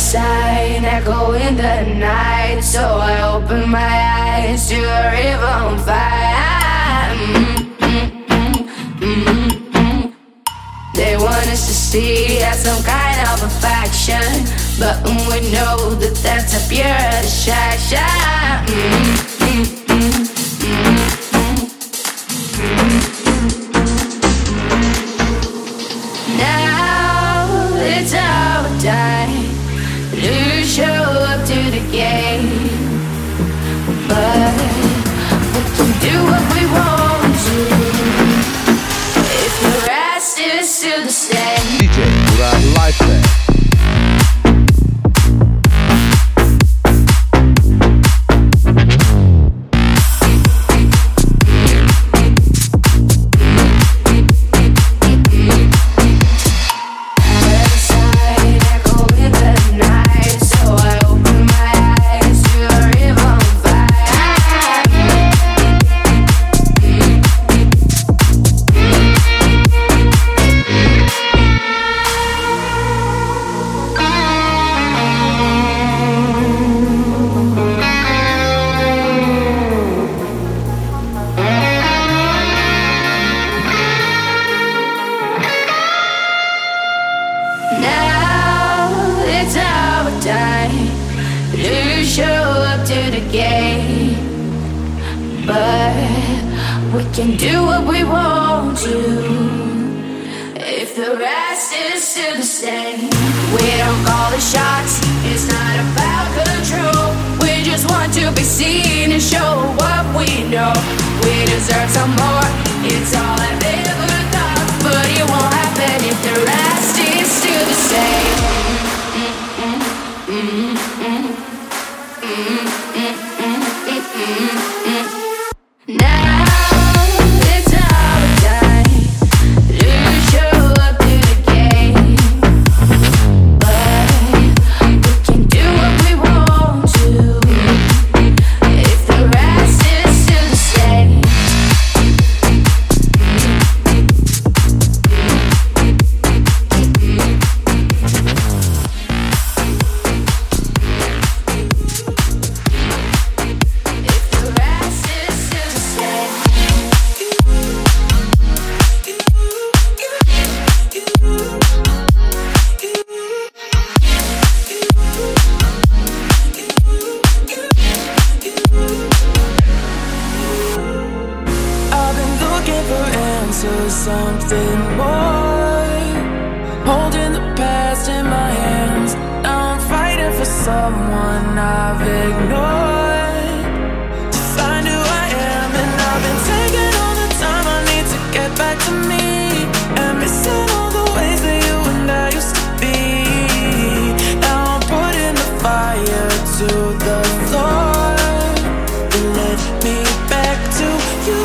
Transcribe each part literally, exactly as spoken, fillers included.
sign echo in the night. So I open my eyes to a river on fire. Mm-hmm, mm-hmm. They want us to see as some kind of affection, but we know that that's a pure attraction. Mm-hmm, mm-hmm, mm-hmm. You show up to the game, but we can do what we want to. If the rest is still the same. D J Murad Life Set. You show up to the game, but we can do what we want to. If the rest is still the same, we don't call the shots. It's not about control. We just want to be seen and show what we know. We deserve some more. It's all I've ever thought, but it won't happen if the rest is still the same. Mm-hmm. Something more, holding the past in my hands. Now I'm fighting for someone I've ignored, to find who I am. And I've been taking all the time I need to get back to me, and missing all the ways that you and I used to be. Now I'm putting the fire to the floor, and let me back to you.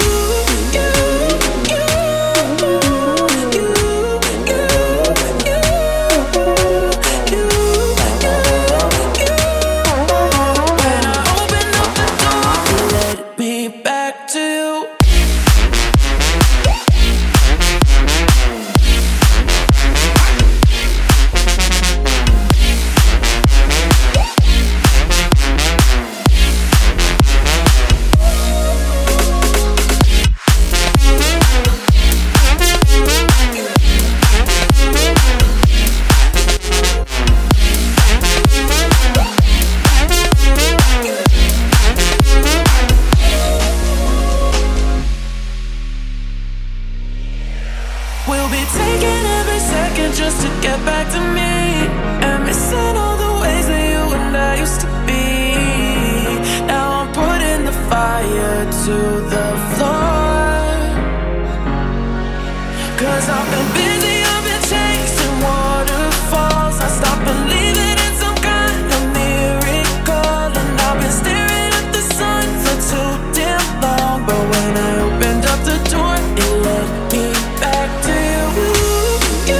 Just to get back to me, and missing all the ways that you and I used to be. Now I'm putting the fire to the floor, 'cause I've been busy, I've been chasing waterfalls. I stopped believing in some kind of miracle, and I've been staring at the sun for too damn long. But when I opened up the door, it led me back to you. You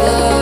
Love.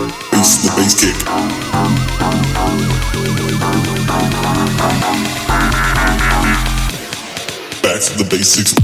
It's the bass kick. Back to the basics.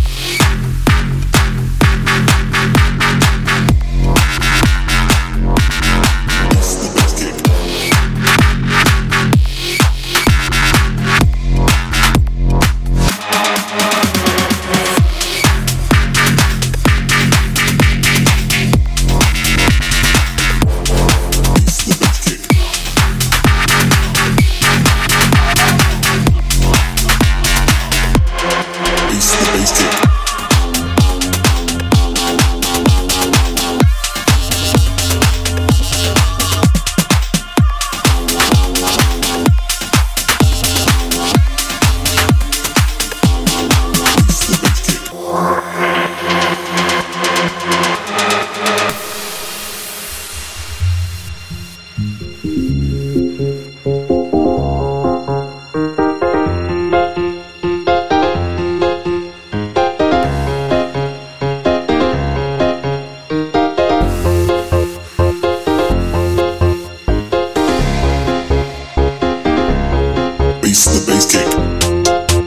The bass kick.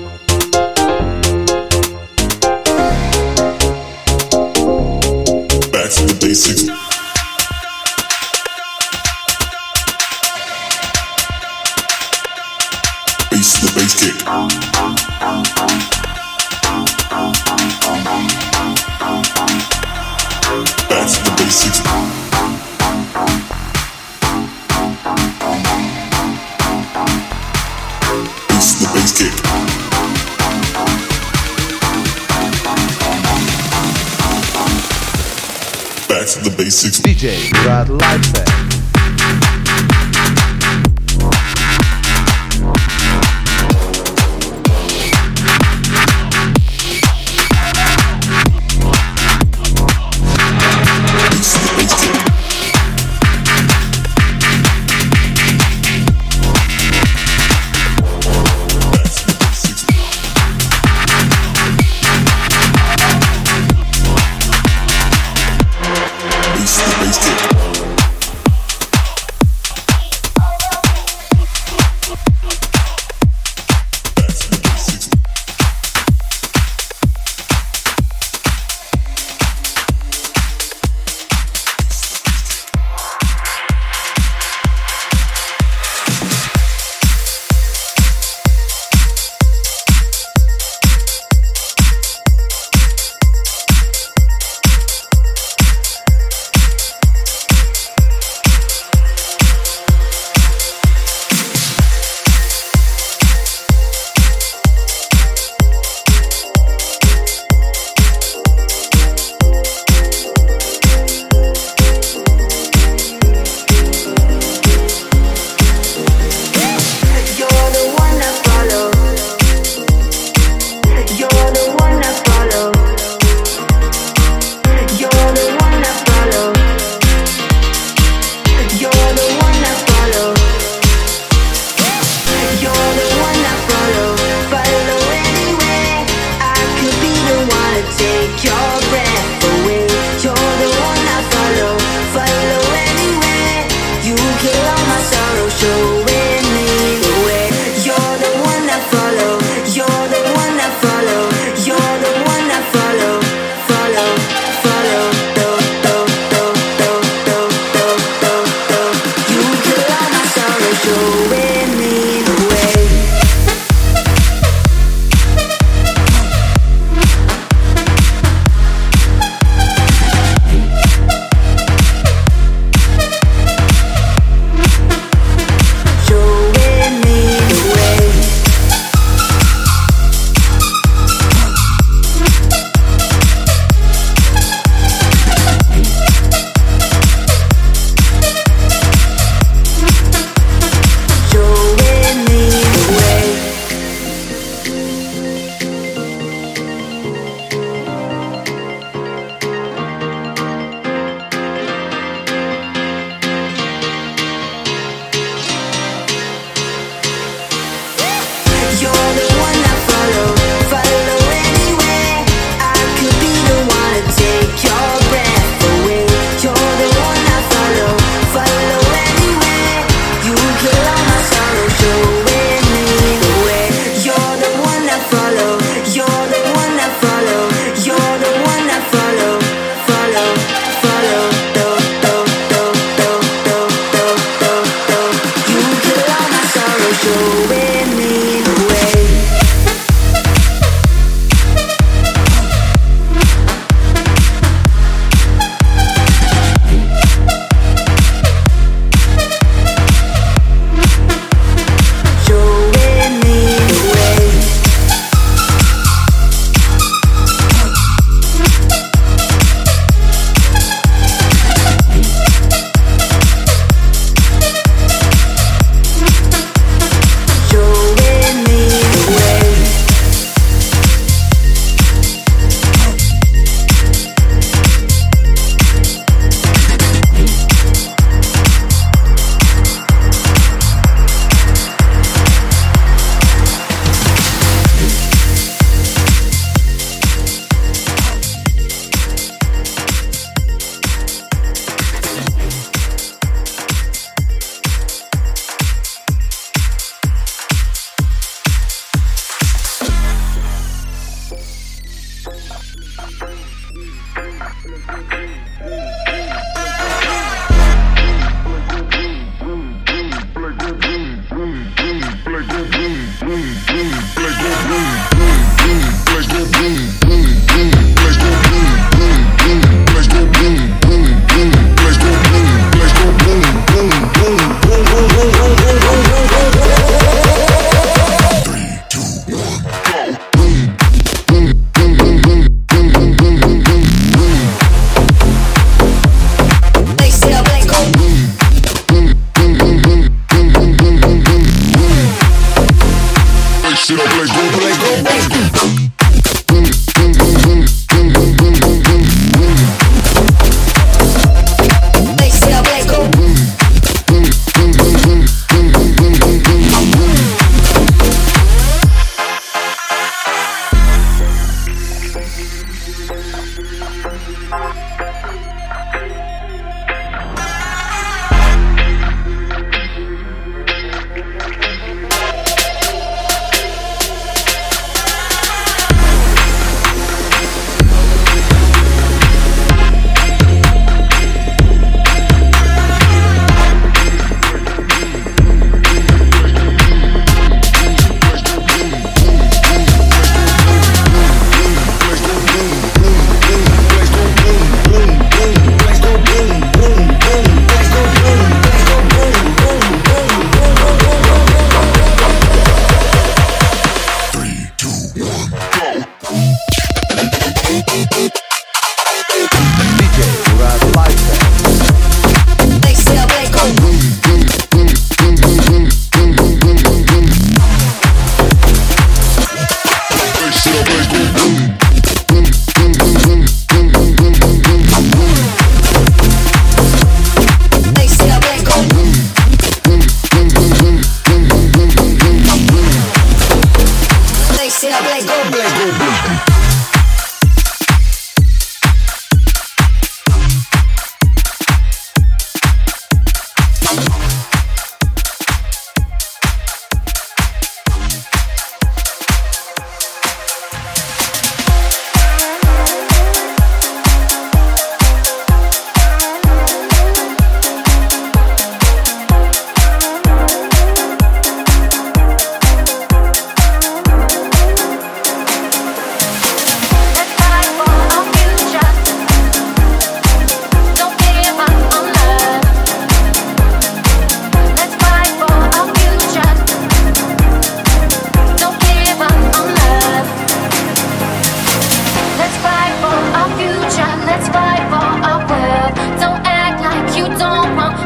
Back to the basics. Bass to the bass kick. Back to the basics. Kick. Back to the basics. D J Murad Life Set. Bass kick.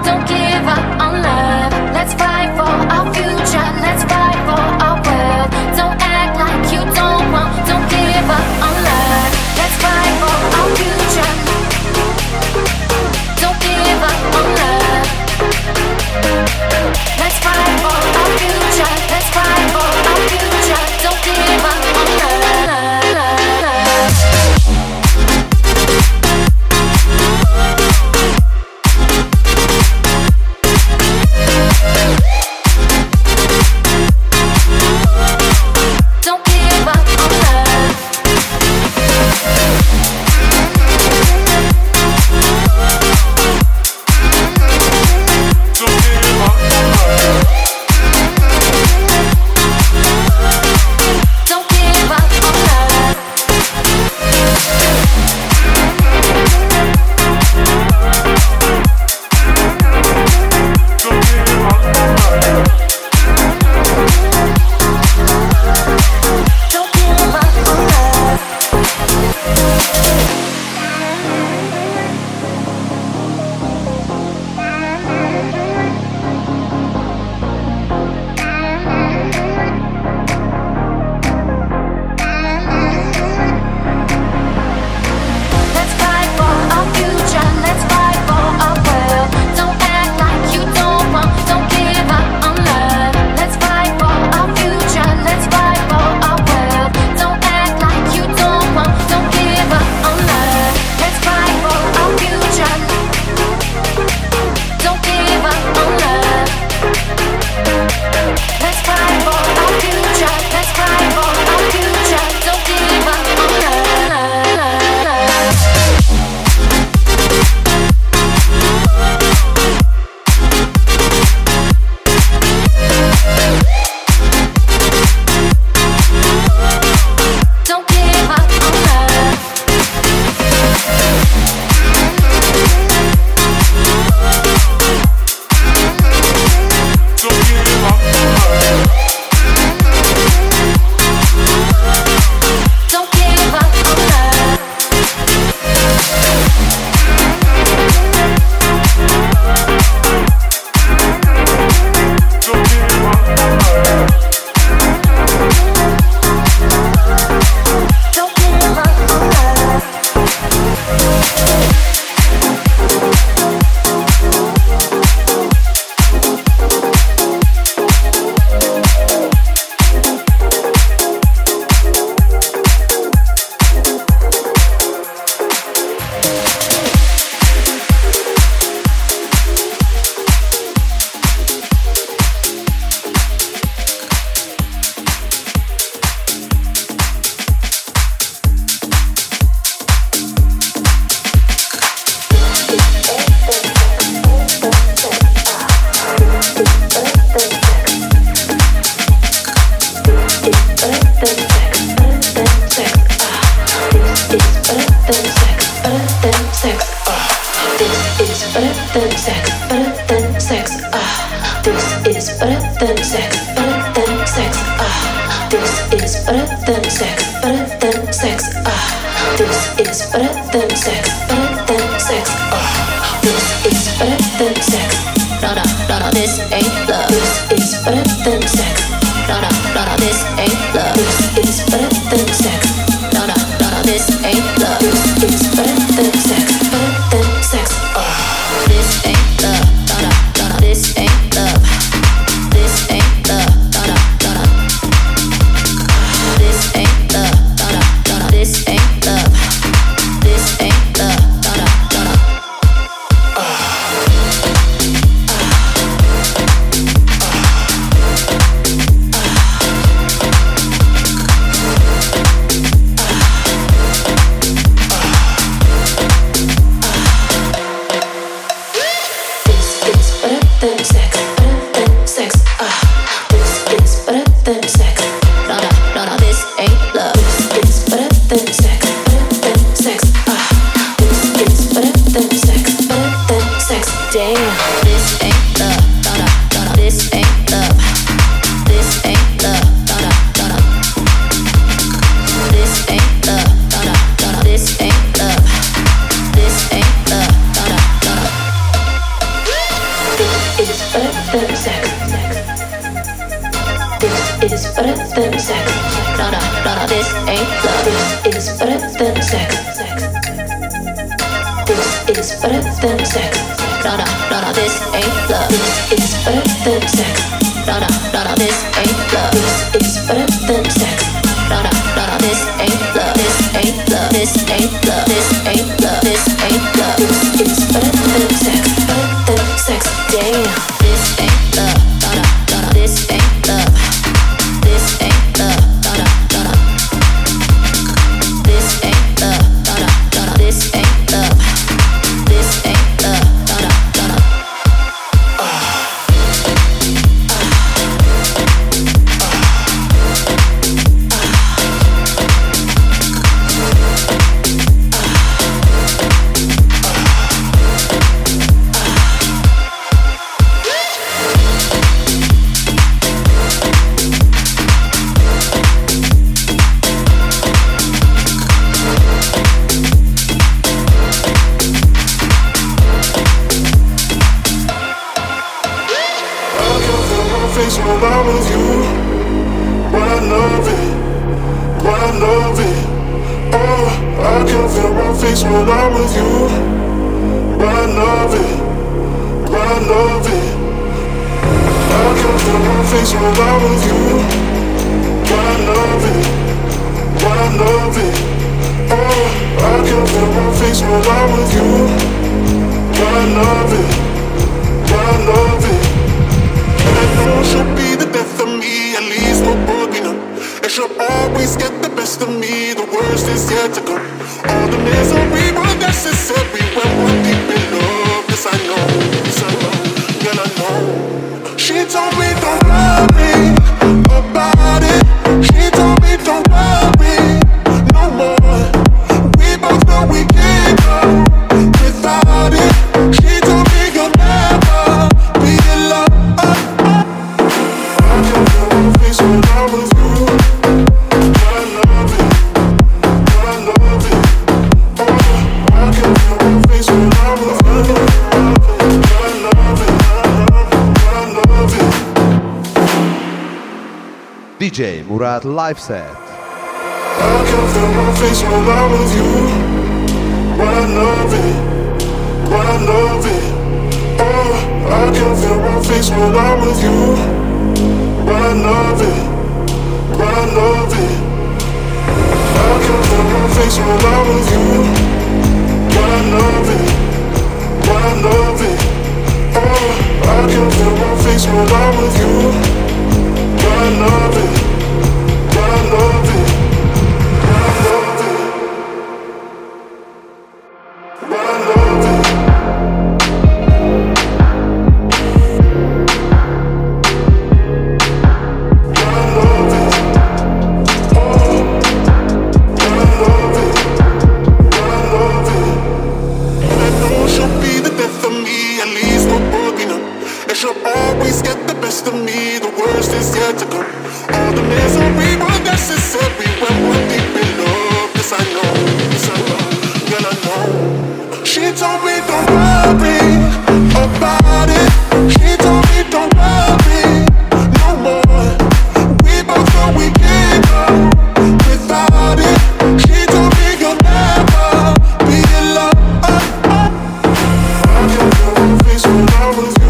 Don't give up on love. Let's fight for our future. Let's fight for our world. Don't act like you don't want. Don't give up on love. Let's fight for our future. Don't give up on love. Let's fight for our future. Let's fight for our future. Don't give up on love. This is better than sex. No, no, no, no, this ain't love. This is better than sex. This is better than sex. No, no, no, no, this ain't love. This is better than sex. No, no, no, no, this ain't love. This is better than sex. No, no, no, no, this ain't love. This ain't love. This ain't love. This ain't love. This ain't love. This is better than sex. Better than sex. Damn. D J Murad Life Set. I can feel my face when I'm with you. When I love it, when I love it. Oh, I can feel my face when I'm with you. When I love it, when I love it. I can feel my face when I'm with you. When I love it, when I love it. Oh, I can feel my face when I'm with you. I love it, I love it, I love it, I love it. I love it, oh, I love it, I love it. And I know she'll be the death of me, at least we're broken up. And she'll always get the best of me, the worst is yet to come. All the misery was necessary when we're deep in love. Yes, I know, yes, I know, girl, I know. She told me don't worry about it. She told me don't worry no more. We both know we can't go without it. She told me you'll never be in love. I can feel my face when I'm with you.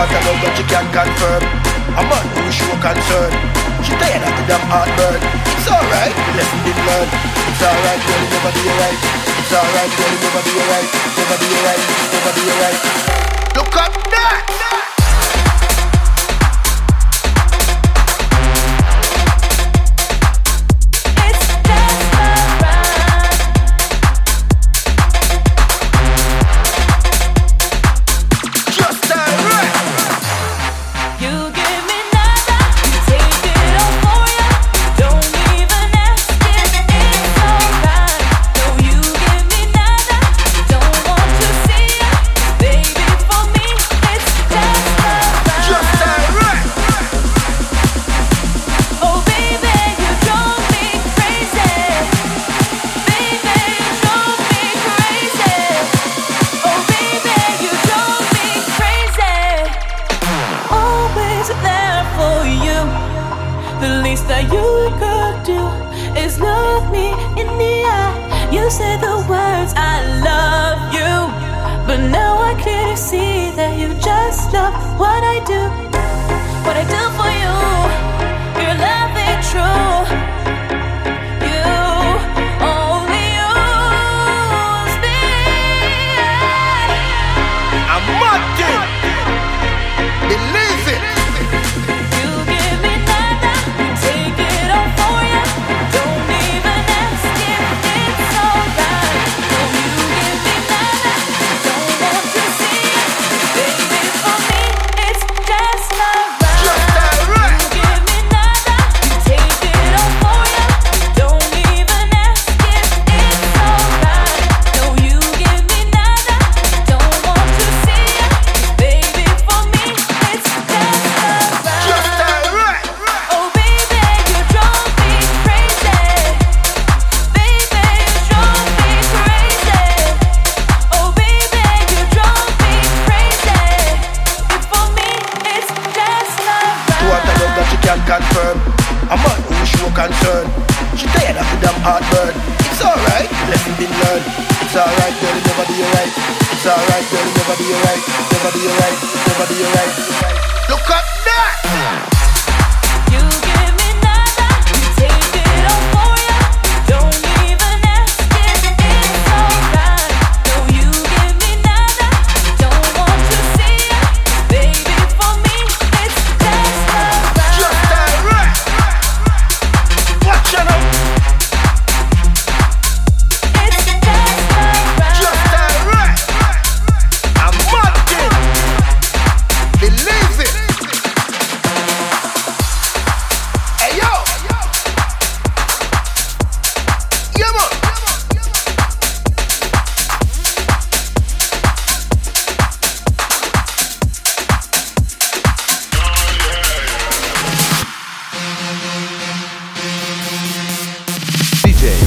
walk around but she can't confirm. A man who show concern, she tired of the damn heartburn. It's alright, lesson been learned. It's alright, girl, it never be alright. It's alright, girl, it never be alright. Never be alright, never be alright. Look up that!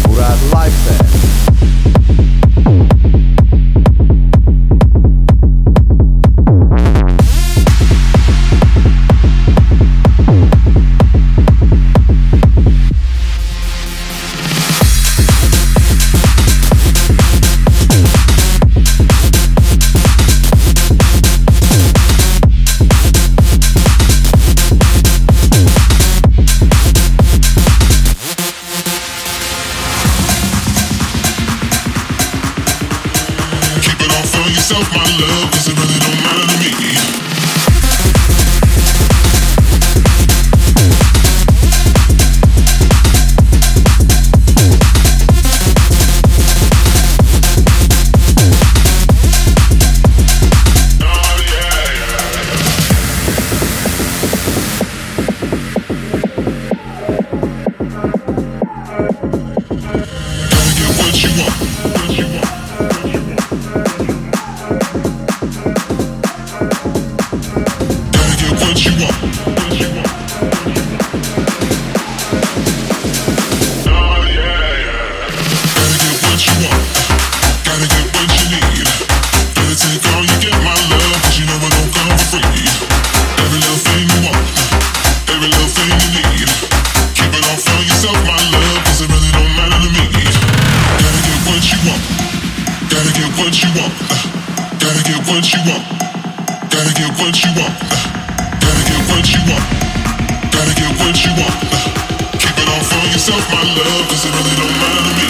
Murad Life Set. Gotta get what you want. Gotta get what you want. Gotta get what you want. Keep it all for yourself, my love, 'cause it really don't matter to me.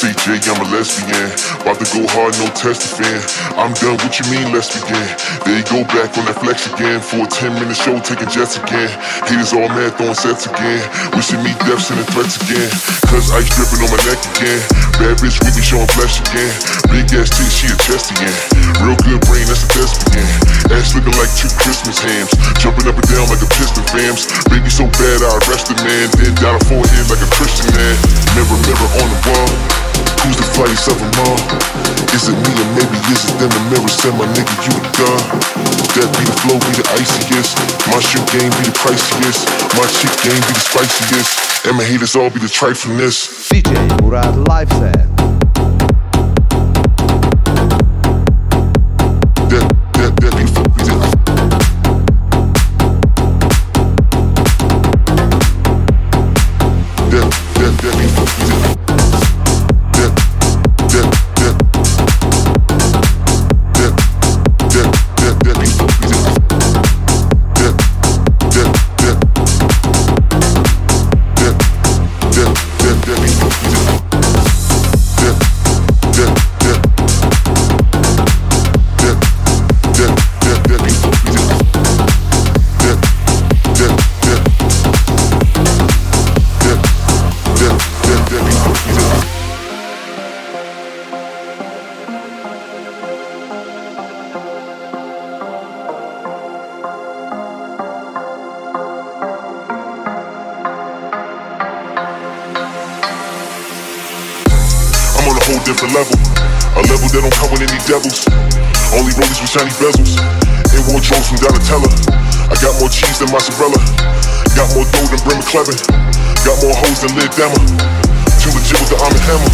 C J, I'm a lesbian. About to go hard, no testifying. I'm done, what you mean, let's begin? There you go, back on that flex again. For a ten minute show, taking jets again. Haters all mad, throwing sets again. Wishing me deaths and threats again. Cause ice dripping on my neck again. Bad bitch with me showing flesh again. Big ass tits, she a chest again. Real good brain, that's a test again. Ass looking like two Christmas hams. Jumping up and down like a piston fams. Baby so bad, I arrested man. Then died a forehead like a Christian man. Mirror, mirror on the wall. Who's the flyest of them all? Is it me or maybe is it them? The mirror said, my nigga, you a god. That be the flow, be the iciest. My shoe game be the priciest. My chick game be the spiciest. And my haters all be the trifliness. D J Murad Life Set. That, that, that be the that, that, that be the different level, a level that don't come with any devils. Only rollies with shiny bezels and wardrobes from Donatella. I got more cheese than mozzarella. Got more dough than Brim and Clevin. Got more hoes than Lib Dammer. Too legit with the arm and hammer.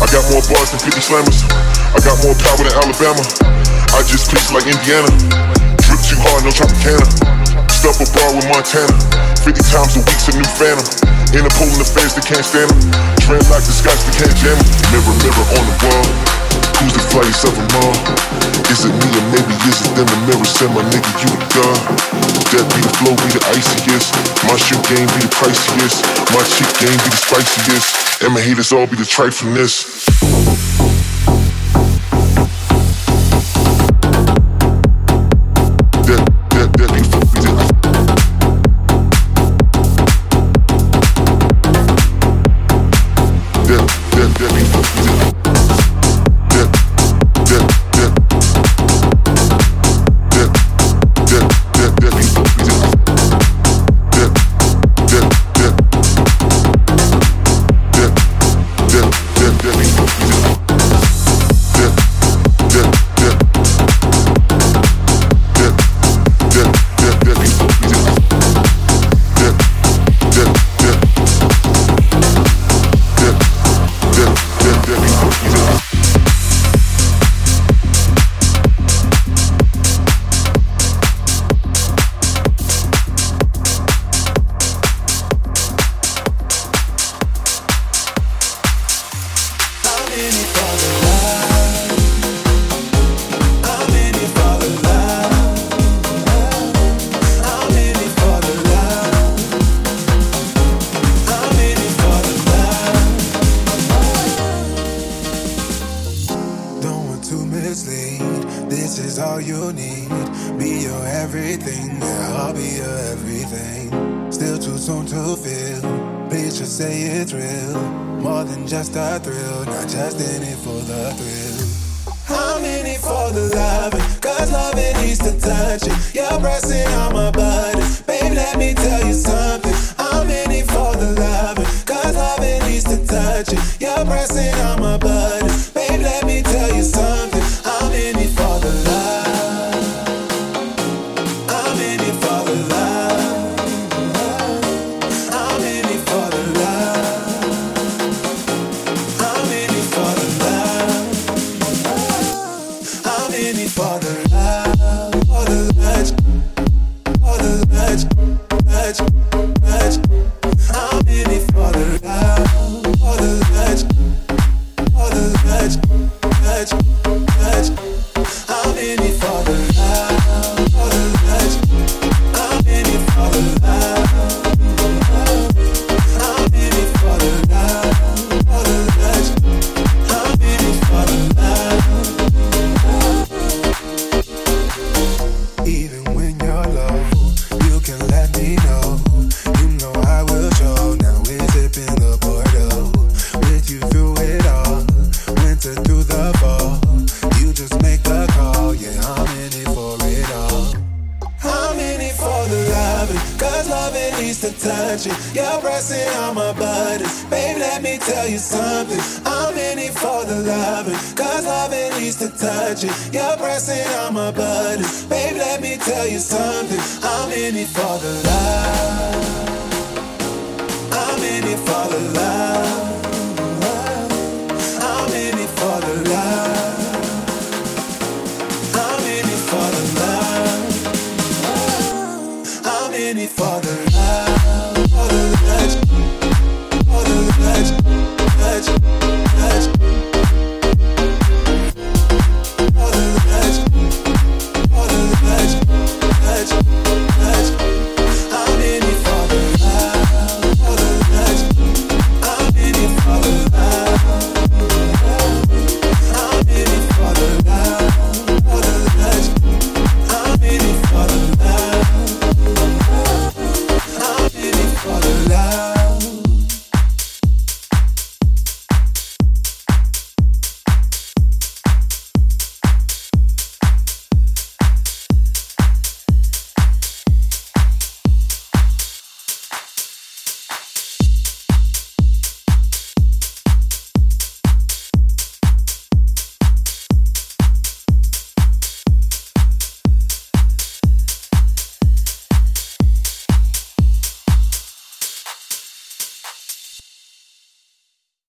I got more bars than fifty slammers. I got more power than Alabama. I just preach like Indiana. Drip too hard, no Tropicana. Stuff a bar with Montana. Fifty times a week's a new phantom. In a pool in the fans that can't stand them. Trend like the Scots that can't jam them. Mirror, mirror on the wall. Who's the flyest of them all? Is it me or maybe is it them? The mirror said, my nigga, you a god. That be the flow, be the iciest. My shoe game be the priciest. My chick game be the spiciest. And my haters all be the trifliness. I'm in it for the love, for the love, for the used to touch it. You're pressing on my buttons. Babe, let me tell you something. I'm in it for the loving. Cause loving needs to touch it. You're pressing on my buttons. Babe, let me tell you something. I'm in it for the love. I'm in it for the love. I'm in it for the love. I'm in it for the love. I'm in it for the love. I'm in it for the